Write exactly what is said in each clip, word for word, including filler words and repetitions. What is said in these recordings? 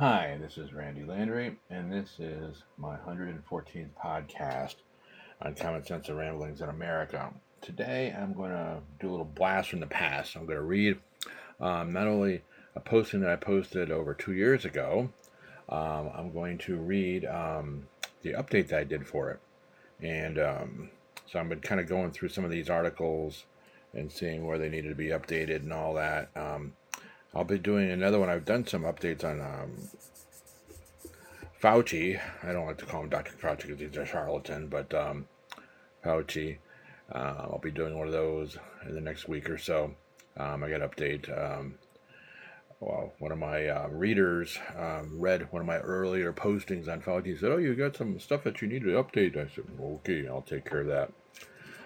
Hi, this is Randy Landry, and this is my one hundred fourteenth podcast on Common Sense and Ramblings in America. Today, I'm going to do a little blast from the past. I'm going to read um, not only a posting that I posted over two years ago, um, I'm going to read um, the update that I did for it. And um, so I've been kind of going through some of these articles and seeing where they needed to be updated and all that. Um, I'll be doing another one. I've done some updates on um, Fauci. I don't like to call him Doctor Fauci because he's a charlatan, but um, Fauci. Uh, I'll be doing one of those in the next week or so. Um, I got an update. Um, well, one of my uh, readers um, read one of my earlier postings on Fauci. He said, "Oh, you got some stuff that you need to update." I said, "Okay, I'll take care of that."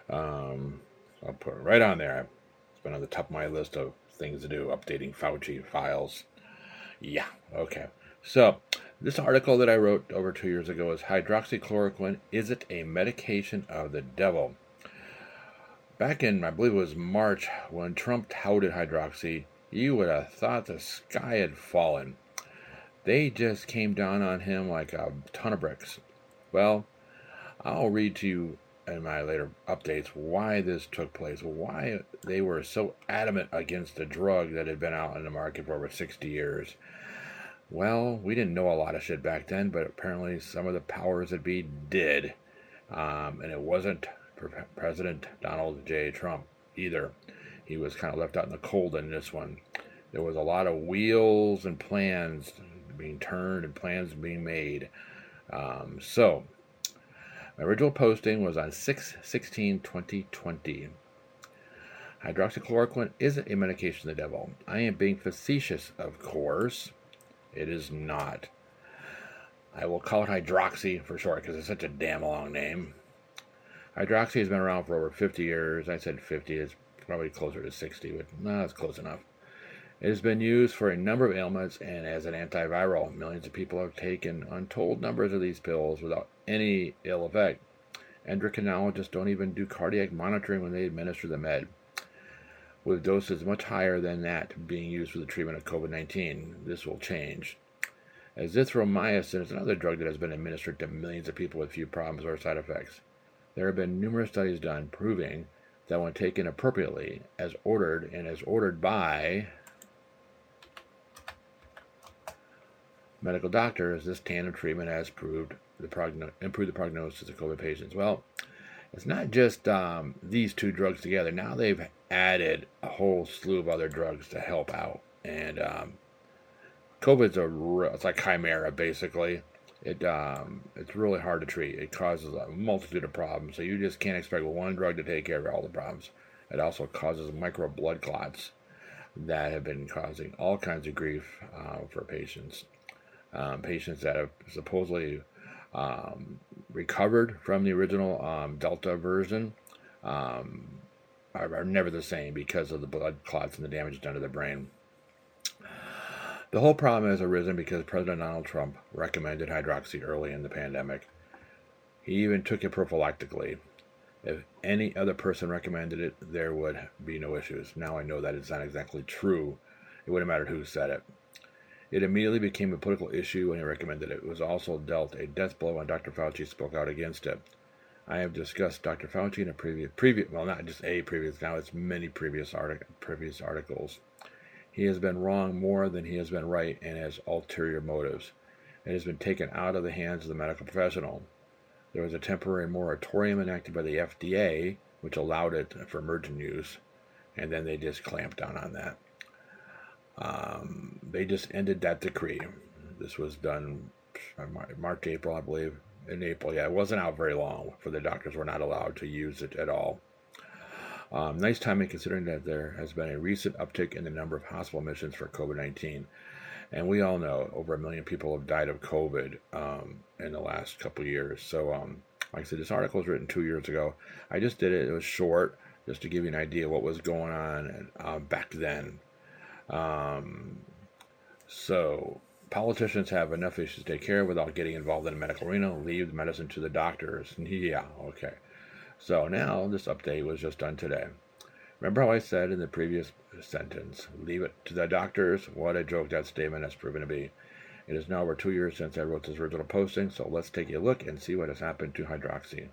Um, I'll put it right on there. It's been on the top of my list of things to do, updating Fauci files. Yeah, okay. So, this article that I wrote over two years ago is hydroxychloroquine, is it a medication of the devil? Back in, I believe it was March, when Trump touted hydroxy, you would have thought the sky had fallen. They just came down on him like a ton of bricks. Well, I'll read to you in my later updates why this took place, why they were so adamant against a drug that had been out in the market for over sixty years. Well, we didn't know a lot of shit back then, but apparently some of the powers that be did. Um, and it wasn't Pre- President Donald J. Trump either. He was kind of left out in the cold in this one. There was a lot of wheels and plans being turned and plans being made. Um, so... My original posting was on six sixteen twenty twenty. Hydroxychloroquine isn't a medication of the devil. I am being facetious, of course. It is not. I will call it hydroxy for short because it's such a damn long name. Hydroxy has been around for over fifty years. I said fifty. It's probably closer to sixty, but no, it's close enough. It has been used for a number of ailments and as an antiviral. Millions of people have taken untold numbers of these pills without any ill effect. Endocrinologists don't even do cardiac monitoring when they administer the med, with doses much higher than that being used for the treatment of COVID nineteen. This will change. Azithromycin is another drug that has been administered to millions of people with few problems or side effects. There have been numerous studies done proving that when taken appropriately, as ordered and as ordered by medical doctors, this tandem treatment has proved the progno- improved the prognosis of COVID patients. Well, it's not just um, these two drugs together. Now they've added a whole slew of other drugs to help out. And um, COVID's a re- it's like chimera, basically. It um, it's really hard to treat. It causes a multitude of problems. So you just can't expect one drug to take care of all the problems. It also causes micro blood clots that have been causing all kinds of grief uh, for patients. Um, patients that have supposedly um, recovered from the original um, Delta version um, are, are never the same because of the blood clots and the damage done to the brain. The whole problem has arisen because President Donald Trump recommended hydroxy early in the pandemic. He even took it prophylactically. If any other person recommended it, there would be no issues. Now I know that it's not exactly true. It wouldn't matter who said it. It immediately became a political issue when he recommended it. It was also dealt a death blow when Doctor Fauci spoke out against it. I have discussed Doctor Fauci in a previous, previous well, not just a previous, now it's many previous, artic, previous articles. He has been wrong more than he has been right and has ulterior motives. It has been taken out of the hands of the medical professional. There was a temporary moratorium enacted by the F D A, which allowed it for emergent use, and then they just clamped down on that. Um, they just ended that decree. This was done March, April, I believe. In April, yeah, it wasn't out very long, for the doctors were not allowed to use it at all. Um, nice timing, considering that there has been a recent uptick in the number of hospital admissions for COVID nineteen. And we all know over a million people have died of COVID um, in the last couple of years. So, um, like I said, this article was written two years ago. I just did it. It was short, just to give you an idea of what was going on uh, back then. Um, so politicians have enough issues to take care of without getting involved in the medical arena. Leave the medicine to the doctors. Yeah, okay. So now this update was just done today. Remember how I said in the previous sentence, leave it to the doctors? What a joke that statement has proven to be. It is now over two years since I wrote this original posting, so let's take a look and see what has happened to hydroxy.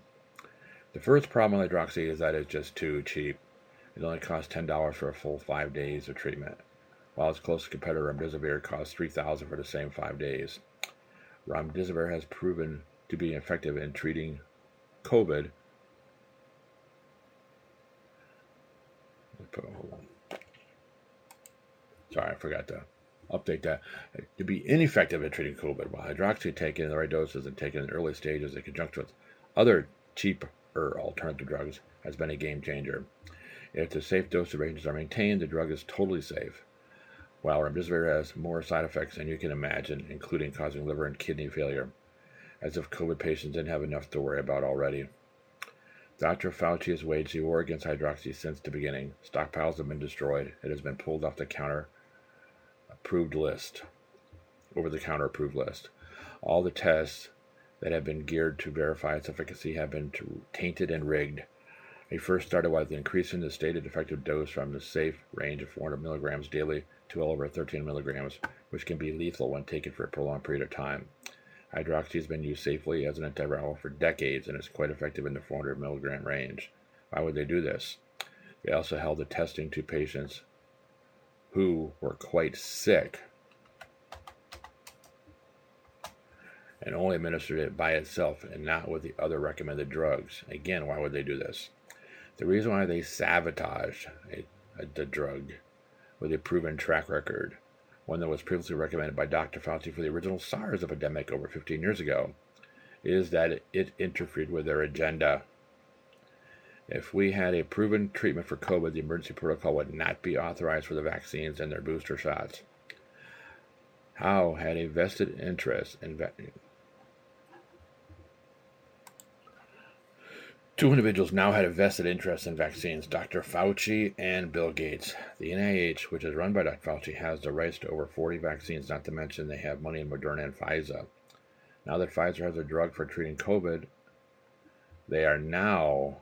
The first problem with hydroxy is that it's just too cheap. It only costs ten dollars for a full five days of treatment, while its closest competitor, Remdesivir, costs three thousand dollars for the same five days. Remdesivir has proven to be effective in treating COVID. Sorry, I forgot to update that. To be ineffective at treating COVID, while hydroxy taken in the right doses and taken in early stages in conjunction with other cheaper alternative drugs has been a game changer. If the safe dosage ranges are maintained, the drug is totally safe. While remdesivir has more side effects than you can imagine, including causing liver and kidney failure, as if COVID patients didn't have enough to worry about already. Doctor Fauci has waged the war against hydroxy since the beginning. Stockpiles have been destroyed. It has been pulled off the counter approved list, over the counter approved list. All the tests that have been geared to verify its efficacy have been tainted and rigged. They first started with increasing the stated effective dose from the safe range of four hundred milligrams daily to well over thirteen milligrams, which can be lethal when taken for a prolonged period of time. Hydroxy has been used safely as an antiviral for decades and is quite effective in the four hundred milligram range. Why would they do this? They also held the testing to patients who were quite sick and only administered it by itself and not with the other recommended drugs. Again, why would they do this? The reason why they sabotaged a, a, the drug with a proven track record, one that was previously recommended by Doctor Fauci for the original SARS epidemic over fifteen years ago, is that it interfered with their agenda. If we had a proven treatment for COVID, the emergency protocol would not be authorized for the vaccines and their booster shots. How had a vested interest in va- Two individuals now had a vested interest in vaccines, Doctor Fauci and Bill Gates. The N I H, which is run by Doctor Fauci, has the rights to over forty vaccines, not to mention they have money in Moderna and Pfizer. Now that Pfizer has a drug for treating COVID, they are now,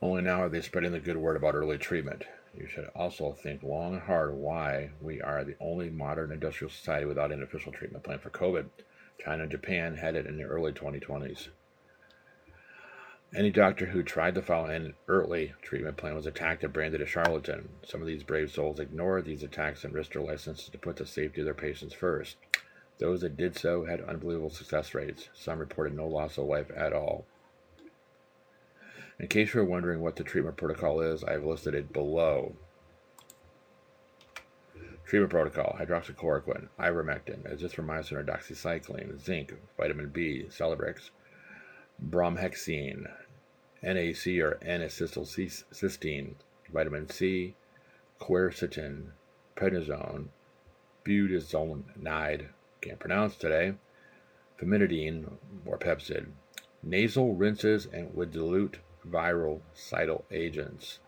only now are they spreading the good word about early treatment. You should also think long and hard why we are the only modern industrial society without an official treatment plan for COVID. China and Japan had it in the early twenty twenties. Any doctor who tried to follow an early treatment plan was attacked and branded a charlatan. Some of these brave souls ignored these attacks and risked their licenses to put the safety of their patients first. Those that did so had unbelievable success rates. Some reported no loss of life at all. In case you're wondering what the treatment protocol is, I've listed it below. Treatment protocol: hydroxychloroquine, ivermectin, azithromycin or doxycycline, zinc, vitamin B, Celebrex, Bromhexine, N A C or N-acetylcysteine, vitamin C, quercetin, prednisone, budesonide, can't pronounce today, famotidine or Pepcid, nasal rinses and with dilute viral cytal agents.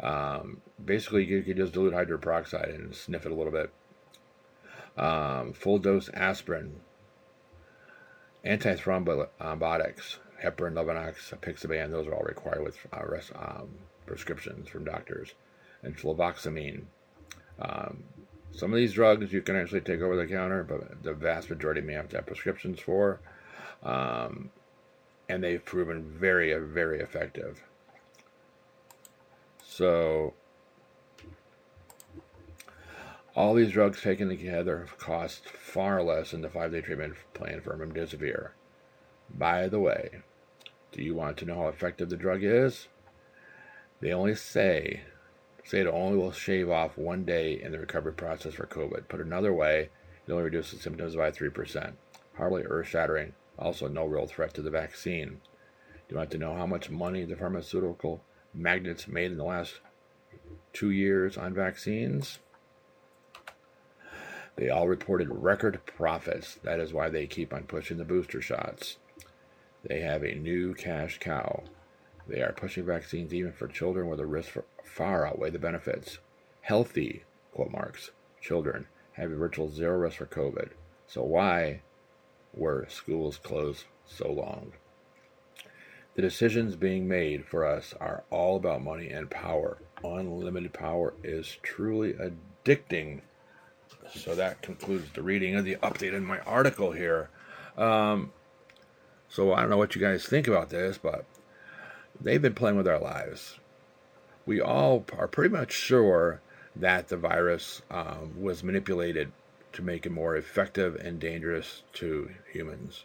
Um, basically, you can just dilute hydrogen peroxide and sniff it a little bit. Um, full dose aspirin. Antithrombotics, heparin, Lovenox, apixaban, those are all required with uh, rest, um, prescriptions from doctors, and fluvoxamine. Um, some of these drugs you can actually take over the counter, but the vast majority may have to have prescriptions for, um, and they've proven very, very effective. So all these drugs taken together cost far less than the five-day treatment plan for remdesivir. By the way, do you want to know how effective the drug is? They only say, say it only will shave off one day in the recovery process for COVID. Put another way, it only reduces symptoms by three percent. Hardly earth-shattering. Also, no real threat to the vaccine. Do you want to know how much money the pharmaceutical magnates made in the last two years on vaccines? They all reported record profits. That is why they keep on pushing the booster shots. They have a new cash cow. They are pushing vaccines even for children where the risks far outweigh the benefits. Healthy, quote marks, children have a virtual zero risk for COVID. So why were schools closed so long? The decisions being made for us are all about money and power. Unlimited power is truly addicting. So that concludes the reading of the update in my article here. Um, so I don't know what you guys think about this, but they've been playing with our lives. We all are pretty much sure that the virus um, was manipulated to make it more effective and dangerous to humans.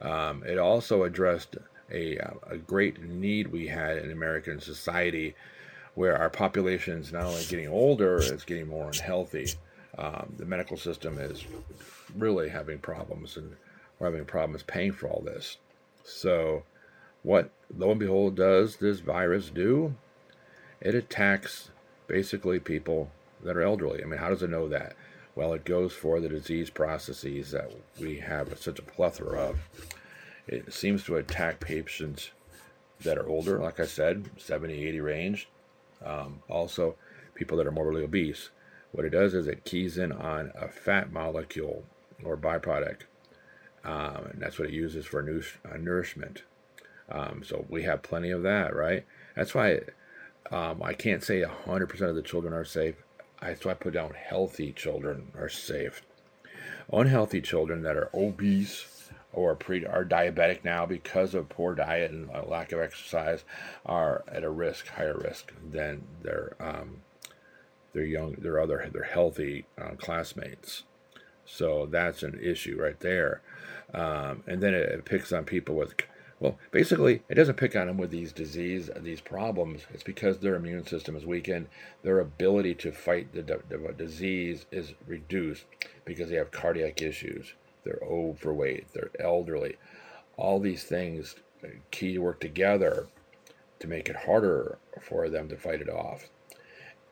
Um, it also addressed a, a great need we had in American society, where our population is not only getting older, it's getting more unhealthy. Um, the medical system is really having problems, and we're having problems paying for all this. So what, lo and behold, does this virus do? It attacks basically people that are elderly. I mean, how does it know that? Well, it goes for the disease processes that we have such a plethora of. It seems to attack patients that are older, like I said, seventy, eighty range. Um, also, people that are morbidly obese. What it does is it keys in on a fat molecule or byproduct, um, and that's what it uses for nu- uh, nourishment. Um, so we have plenty of that, right? That's why um, I can't say one hundred percent of the children are safe. That's why I put down healthy children are safe. Unhealthy children that are obese or pre are diabetic now because of poor diet and lack of exercise are at a risk, higher risk than their um, their young, their other, their healthy uh, classmates. So that's an issue right there. Um, and then it, it picks on people with, well, basically it doesn't pick on them with these disease, these problems. It's because their immune system is weakened. Their ability to fight the, the disease is reduced because they have cardiac issues. They're overweight, they're elderly. All these things key to work together to make it harder for them to fight it off.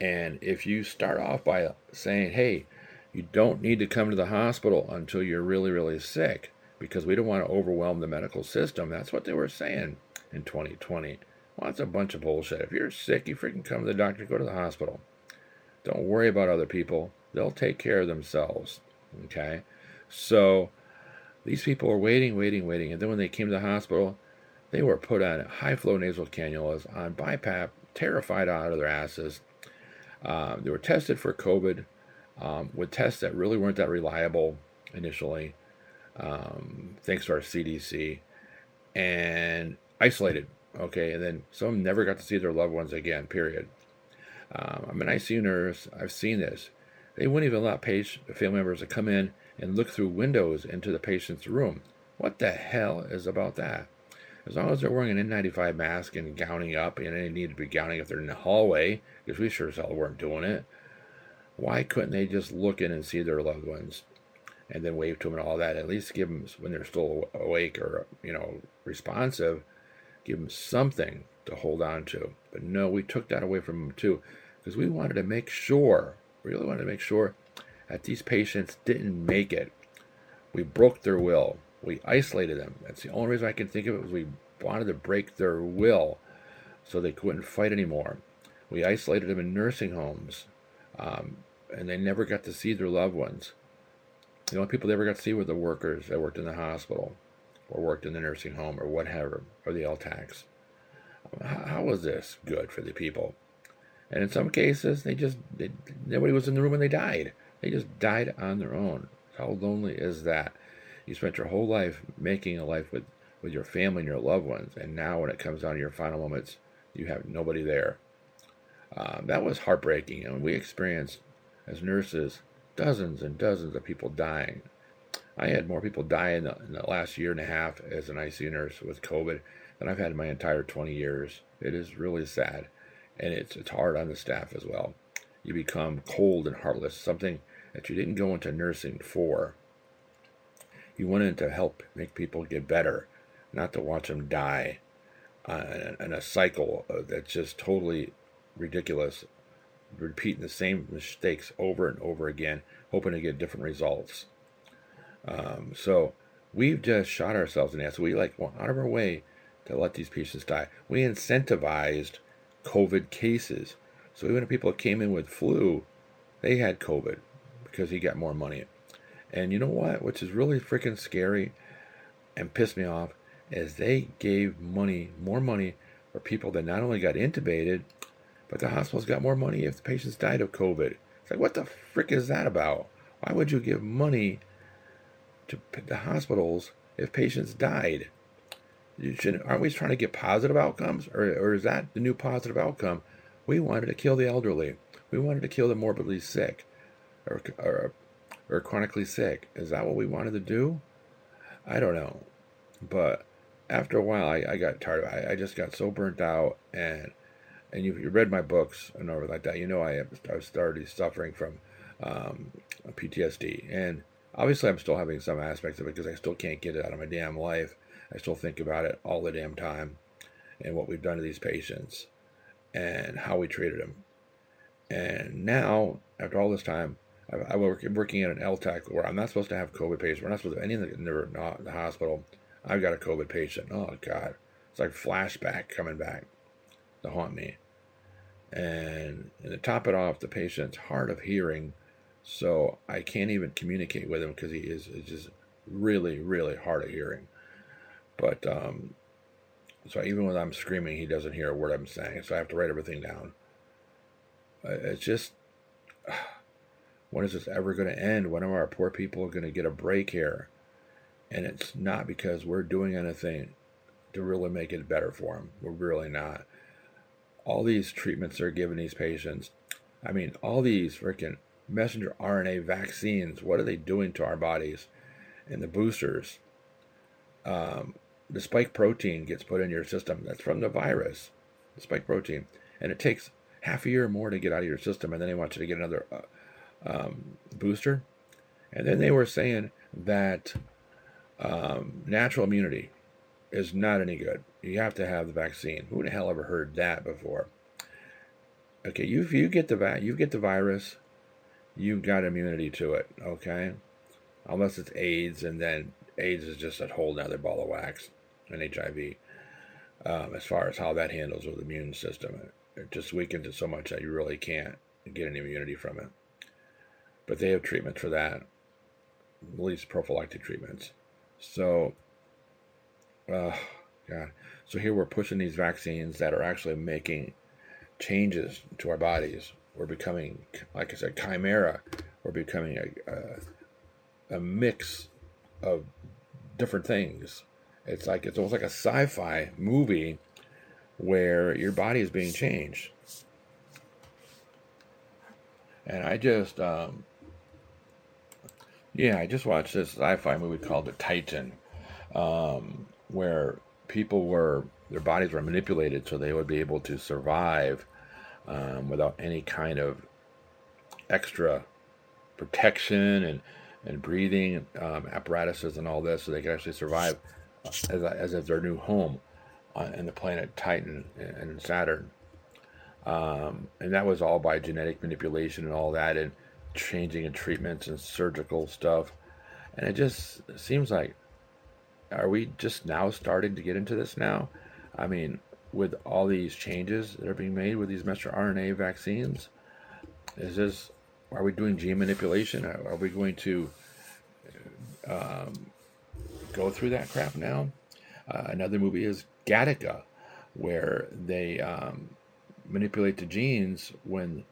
And if you start off by saying, hey, you don't need to come to the hospital until you're really, really sick, because we don't want to overwhelm the medical system. That's what they were saying in twenty twenty. Well, that's a bunch of bullshit. If you're sick, you freaking come to the doctor, go to the hospital. Don't worry about other people. They'll take care of themselves, okay? So these people were waiting, waiting, waiting. And then when they came to the hospital, they were put on high-flow nasal cannulas, on BiPAP, terrified out of their asses. Um, they were tested for COVID um, with tests that really weren't that reliable initially, um, thanks to our C D C, and isolated. Okay, and then some never got to see their loved ones again, period. Um, I'm an I C U nurse. I've seen this. They wouldn't even allow patient, family members to come in and look through windows into the patient's room. What the hell is about that? As long as they're wearing an N ninety-five mask and gowning up, and they need to be gowning if they're in the hallway, because we sure as hell weren't doing it, why couldn't they just look in and see their loved ones and then wave to them and all that? At least give them, when they're still awake or, you know, responsive, give them something to hold on to. But no, we took that away from them too, because we wanted to make sure, really wanted to make sure that these patients didn't make it. We broke their will. We isolated them. That's the only reason I can think of it, was we wanted to break their will so they couldn't fight anymore. We isolated them in nursing homes, um, and they never got to see their loved ones. The only people they ever got to see were the workers that worked in the hospital or worked in the nursing home or whatever, or the L TACs. How, how was this good for the people? And in some cases, they just, they, nobody was in the room when they died. They just died on their own. How lonely is that? You spent your whole life making a life with, with your family and your loved ones, and now when it comes down to your final moments, you have nobody there. Um, that was heartbreaking, and we experienced, as nurses, dozens and dozens of people dying. I had more people die in the, in the last year and a half as an I C U nurse with COVID than I've had in my entire twenty years. It is really sad, and it's it's hard on the staff as well. You become cold and heartless, something that you didn't go into nursing for. You went in to help make people get better, not to watch them die uh, in a cycle that's just totally ridiculous, repeating the same mistakes over and over again, hoping to get different results. Um, so we've just shot ourselves in the ass. We like went out of our way to let these patients die. We incentivized COVID cases. So even if people came in with flu, they had COVID because he got more money. And you know what? Which is really freaking scary and pissed me off is they gave money, more money for people that not only got intubated, but the hospitals got more money if the patients died of COVID. It's like, what the frick is that about? Why would you give money to the hospitals if patients died? You should, aren't we trying to get positive outcomes? Or, or is that the new positive outcome? We wanted to kill the elderly. We wanted to kill the morbidly sick or, or, or chronically sick. Is that what we wanted to do? I don't know. But after a while, I, I got tired of it. I, I just got so burnt out. And and you, you read my books and everything like that. You know I, I was already suffering from um, P T S D. And obviously, I'm still having some aspects of it because I still can't get it out of my damn life. I still think about it all the damn time and what we've done to these patients and how we treated them. And now, after all this time, I, I work working at an L T A C where I'm not supposed to have COVID patients. We're not supposed to have anything in the hospital. I've got a COVID patient. Oh, God. It's like flashback coming back to haunt me. And, and to top it off, the patient's hard of hearing, so I can't even communicate with him because he is it's just really, really hard of hearing. But, um, so even when I'm screaming, he doesn't hear a word I'm saying, so I have to write everything down. It's just, when is this ever going to end? When are our poor people going to get a break here? And it's not because we're doing anything to really make it better for them. We're really not. All these treatments they're giving these patients, I mean, all these freaking messenger R N A vaccines, what are they doing to our bodies? And the boosters, um, the spike protein gets put in your system. That's from the virus, the spike protein. And it takes half a year or more to get out of your system, and then they want you to get another uh, um, booster. And then they were saying that um, natural immunity is not any good. You have to have the vaccine. Who the hell ever heard that before? Okay, you you get the va- you get the virus, you've got immunity to it, okay? Unless it's AIDS, and then AIDS is just a whole nother ball of wax, and H I V, um, as far as how that handles with the immune system. It just weakens it so much that you really can't get any immunity from it. But they have treatments for that, at least prophylactic treatments. So, uh, God. So here we're pushing these vaccines that are actually making changes to our bodies. We're becoming, like I said, chimera. We're becoming a, a, a mix of different things. It's like it's almost like a sci-fi movie where your body is being changed. And I just, um, yeah, I just watched this sci-fi movie called The Titan, um, where people were, their bodies were manipulated so they would be able to survive um, without any kind of extra protection and, and breathing um, apparatuses and all this, so they could actually survive as, as if their new home in the planet Titan and Saturn, um, and that was all by genetic manipulation and all that, and changing and treatments and surgical stuff. And it just seems like, are we just now starting to get into this now? I mean, with all these changes that are being made with these messenger R N A vaccines, is this? Are we doing gene manipulation? Are we going to um, go through that crap now? Uh, another movie is Gattaca, where they um, manipulate the genes when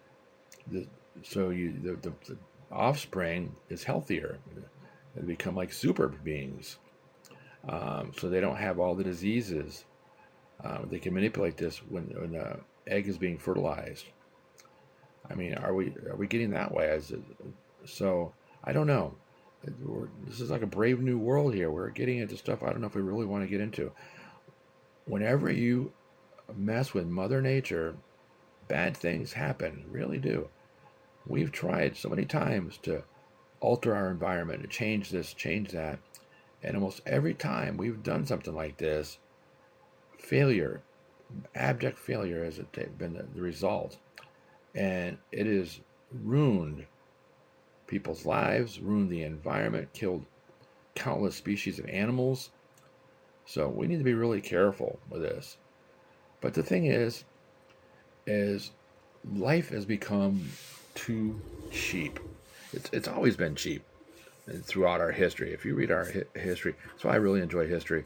the so you the, the, the offspring is healthier. They become like super beings, um, so they don't have all the diseases. Uh, they can manipulate this when when the egg is being fertilized. I mean, are we are we getting that way? As so, I don't know. We're, this is like a brave new world here. We're getting into stuff I don't know if we really want to get into. Whenever you mess with Mother Nature, bad things happen, really do. We've tried so many times to alter our environment, to change this, change that, and almost every time we've done something like this, failure, abject failure has been the, the result. And it has ruined people's lives, ruined the environment, killed countless species of animals. So we need to be really careful with this. But the thing is, is life has become too cheap. It's it's always been cheap throughout our history. If you read our hi- history, that's why I really enjoy history,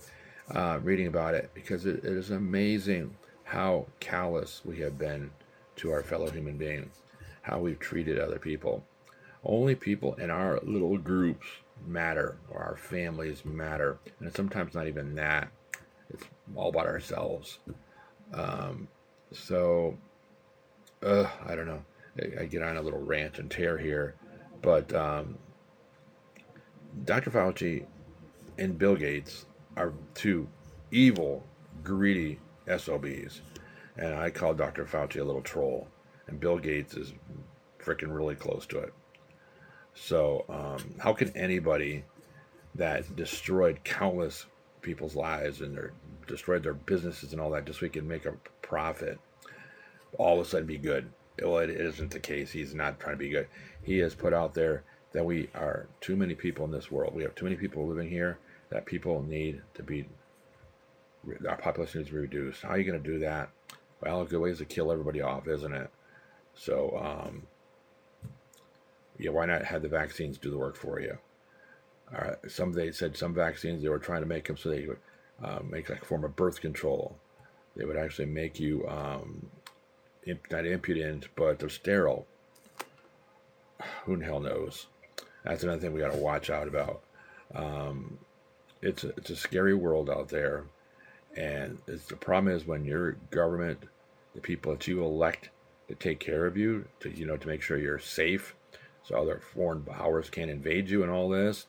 uh, reading about it, because it, it is amazing how callous we have been to our fellow human beings, how we've treated other people. Only people in our little groups matter, or our families matter, and it's sometimes not even that. It's all about ourselves. Um, so, uh, I don't know. I, I get on a little rant and tear here, but um, Doctor Fauci and Bill Gates are two evil, greedy S O Bs, and I call Doctor Fauci a little troll, and Bill Gates is freaking really close to it. So um, how can anybody that destroyed countless people's lives and their, destroyed their businesses and all that just so he can make a profit all of a sudden be good? Well, it isn't the case. He's not trying to be good. He has put out there that we are too many people in this world. We have too many people living here that people need to be, our population needs to be reduced. How are you going to do that? Well, a good way is to kill everybody off, isn't it? So, um, yeah, why not have the vaccines do the work for you? All right. Some they said some vaccines they were trying to make them so they would uh, make like a form of birth control. They would actually make you um, imp- not impudent, but they're sterile. Who in hell knows? That's another thing we got to watch out about. Um, it's a, it's a scary world out there, and it's, the problem is when your government, the people that you elect to take care of you, to you know to make sure you're safe, so other foreign powers can't invade you and all this,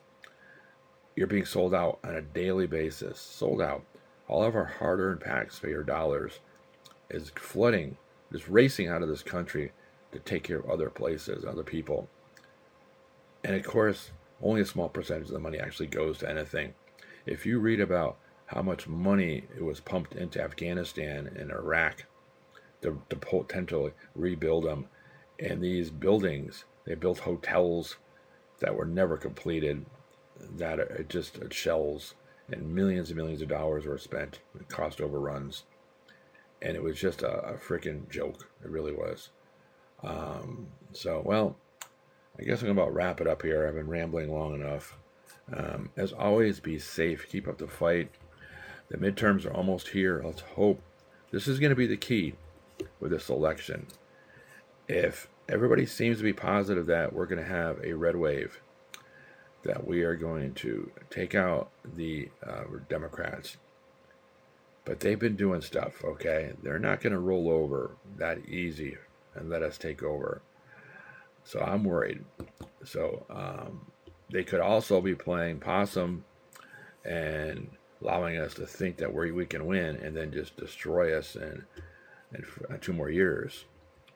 you're being sold out on a daily basis. Sold out. All of our hard-earned taxpayer dollars is flooding, just racing out of this country to take care of other places, other people. And of course, only a small percentage of the money actually goes to anything. If you read about how much money it was pumped into Afghanistan and Iraq to, to potentially rebuild them, and these buildings, they built hotels that were never completed, that are just shells, and millions and millions of dollars were spent with cost overruns. And it was just a, a freaking joke. It really was. Um, so, well, I guess I'm about to wrap it up here. I've been rambling long enough. Um, as always, be safe. Keep up the fight. The midterms are almost here. Let's hope. This is going to be the key with this election. If everybody seems to be positive that we're going to have a red wave, that we are going to take out the uh, Democrats. But they've been doing stuff, okay? They're not going to roll over that easy and let us take over. So I'm worried. So um, they could also be playing possum and allowing us to think that we we can win and then just destroy us in, in two more years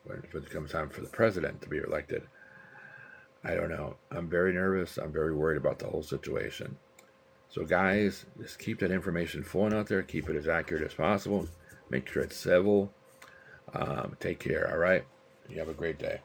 when it comes time for the president to be elected. I don't know. I'm very nervous. I'm very worried about the whole situation. So guys, just keep that information flowing out there. Keep it as accurate as possible. Make sure it's civil. Um, take care, all right? You have a great day.